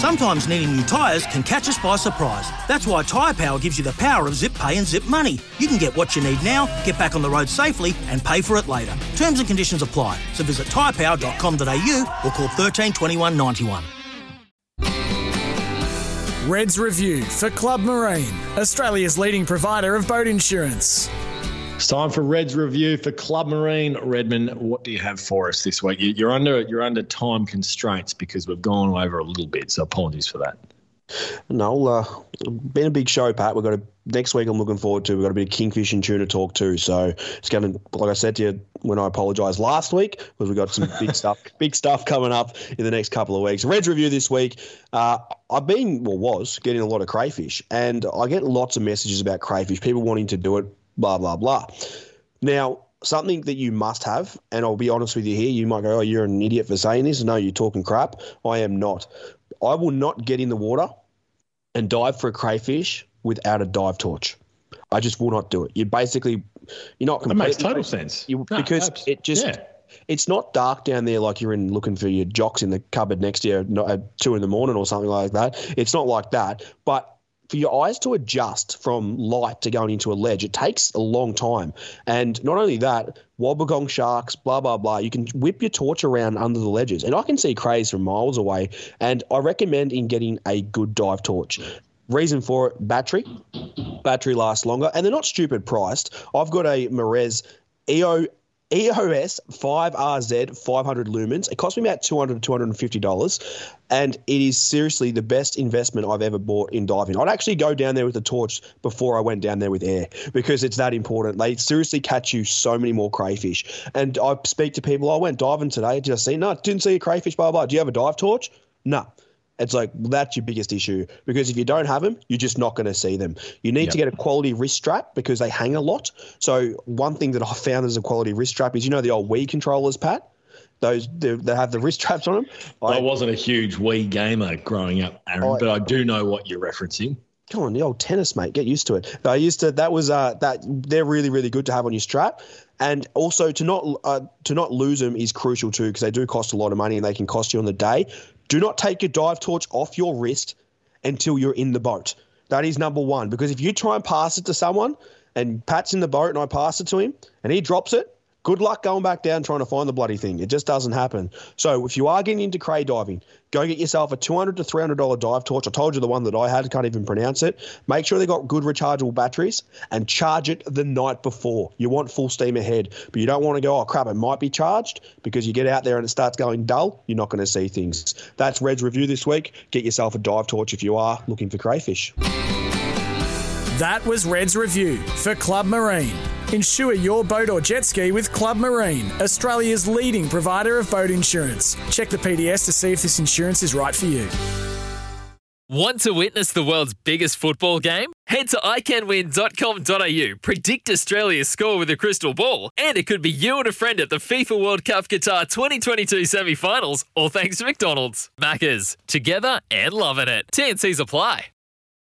Sometimes needing new tyres can catch us by surprise. That's why Tyre Power gives you the power of Zip Pay and Zip Money. You can get what you need now, get back on the road safely and pay for it later. Terms and conditions apply. So visit tyrepower.com.au or call 13 21 91. Red's Review for Club Marine, Australia's leading provider of boat insurance. It's time for Red's Review for Club Marine. Redmond, what do you have for us this week? You're under time constraints because we've gone over a little bit, so apologies for that. No, been a big show, Pat. We've got next week I'm looking forward to. We've got a bit of kingfish and tuna talk too. So it's going to, like I said to you when I apologised last week, because we've got some big stuff coming up in the next couple of weeks. Red's Review this week. I was getting a lot of crayfish, and I get lots of messages about crayfish, people wanting to do it, blah, blah, blah. Now, something that you must have, and I'll be honest with you here, you might go, oh, you're an idiot for saying this. No, you're talking crap. I am not. I will not get in the water and dive for a crayfish without a dive torch. I just will not do it. You're not completely. That makes total sense. It's not dark down there like you're in looking for your jocks in the cupboard next to you at 2 a.m. or something like that. It's not like that. But for your eyes to adjust from light to going into a ledge, it takes a long time. And not only that, wobbegong sharks, blah, blah, blah. You can whip your torch around under the ledges. And I can see crays from miles away. And I recommend in getting a good dive torch. Reason for it, battery lasts longer. And they're not stupid priced. I've got a Mares EOS 5RZ 500 lumens. It cost me about $200 to $250, and it is seriously the best investment I've ever bought in diving. I'd actually go down there with a torch before I went down there with air because it's that important. They seriously catch you so many more crayfish. And I speak to people, I went diving today. Did I see? No, didn't see a crayfish, blah, blah. Do you have a dive torch? No. It's like that's your biggest issue because if you don't have them, you're just not going to see them. You need to get a quality wrist strap because they hang a lot. So one thing that I found as a quality wrist strap is, you know, the old Wii controllers, Pat? Those they have the wrist straps on them. I wasn't a huge Wii gamer growing up, Aaron, but I do know what you're referencing. Come on, the old tennis, mate. Get used to it. They're really, really good to have on your strap. And also to not lose them is crucial too because they do cost a lot of money and they can cost you on the day. Do not take your dive torch off your wrist until you're in the boat. That is number one because if you try and pass it to someone and Pat's in the boat and I pass it to him and he drops it, good luck going back down trying to find the bloody thing. It just doesn't happen. So if you are getting into cray diving, go get yourself a $200 to $300 dive torch. I told you the one that I had, can't even pronounce it. Make sure they got good rechargeable batteries and charge it the night before. You want full steam ahead, but you don't want to go, oh, crap, it might be charged because you get out there and it starts going dull. You're not going to see things. That's Red's Review this week. Get yourself a dive torch if you are looking for crayfish. That was Red's Review for Club Marine. Insure your boat or jet ski with Club Marine, Australia's leading provider of boat insurance. Check the PDS to see if this insurance is right for you. Want to witness the world's biggest football game? Head to iCanWin.com.au, predict Australia's score with a crystal ball, and it could be you and a friend at the FIFA World Cup Qatar 2022 semi-finals, all thanks to McDonald's. Maccas, together and loving it. T&Cs apply.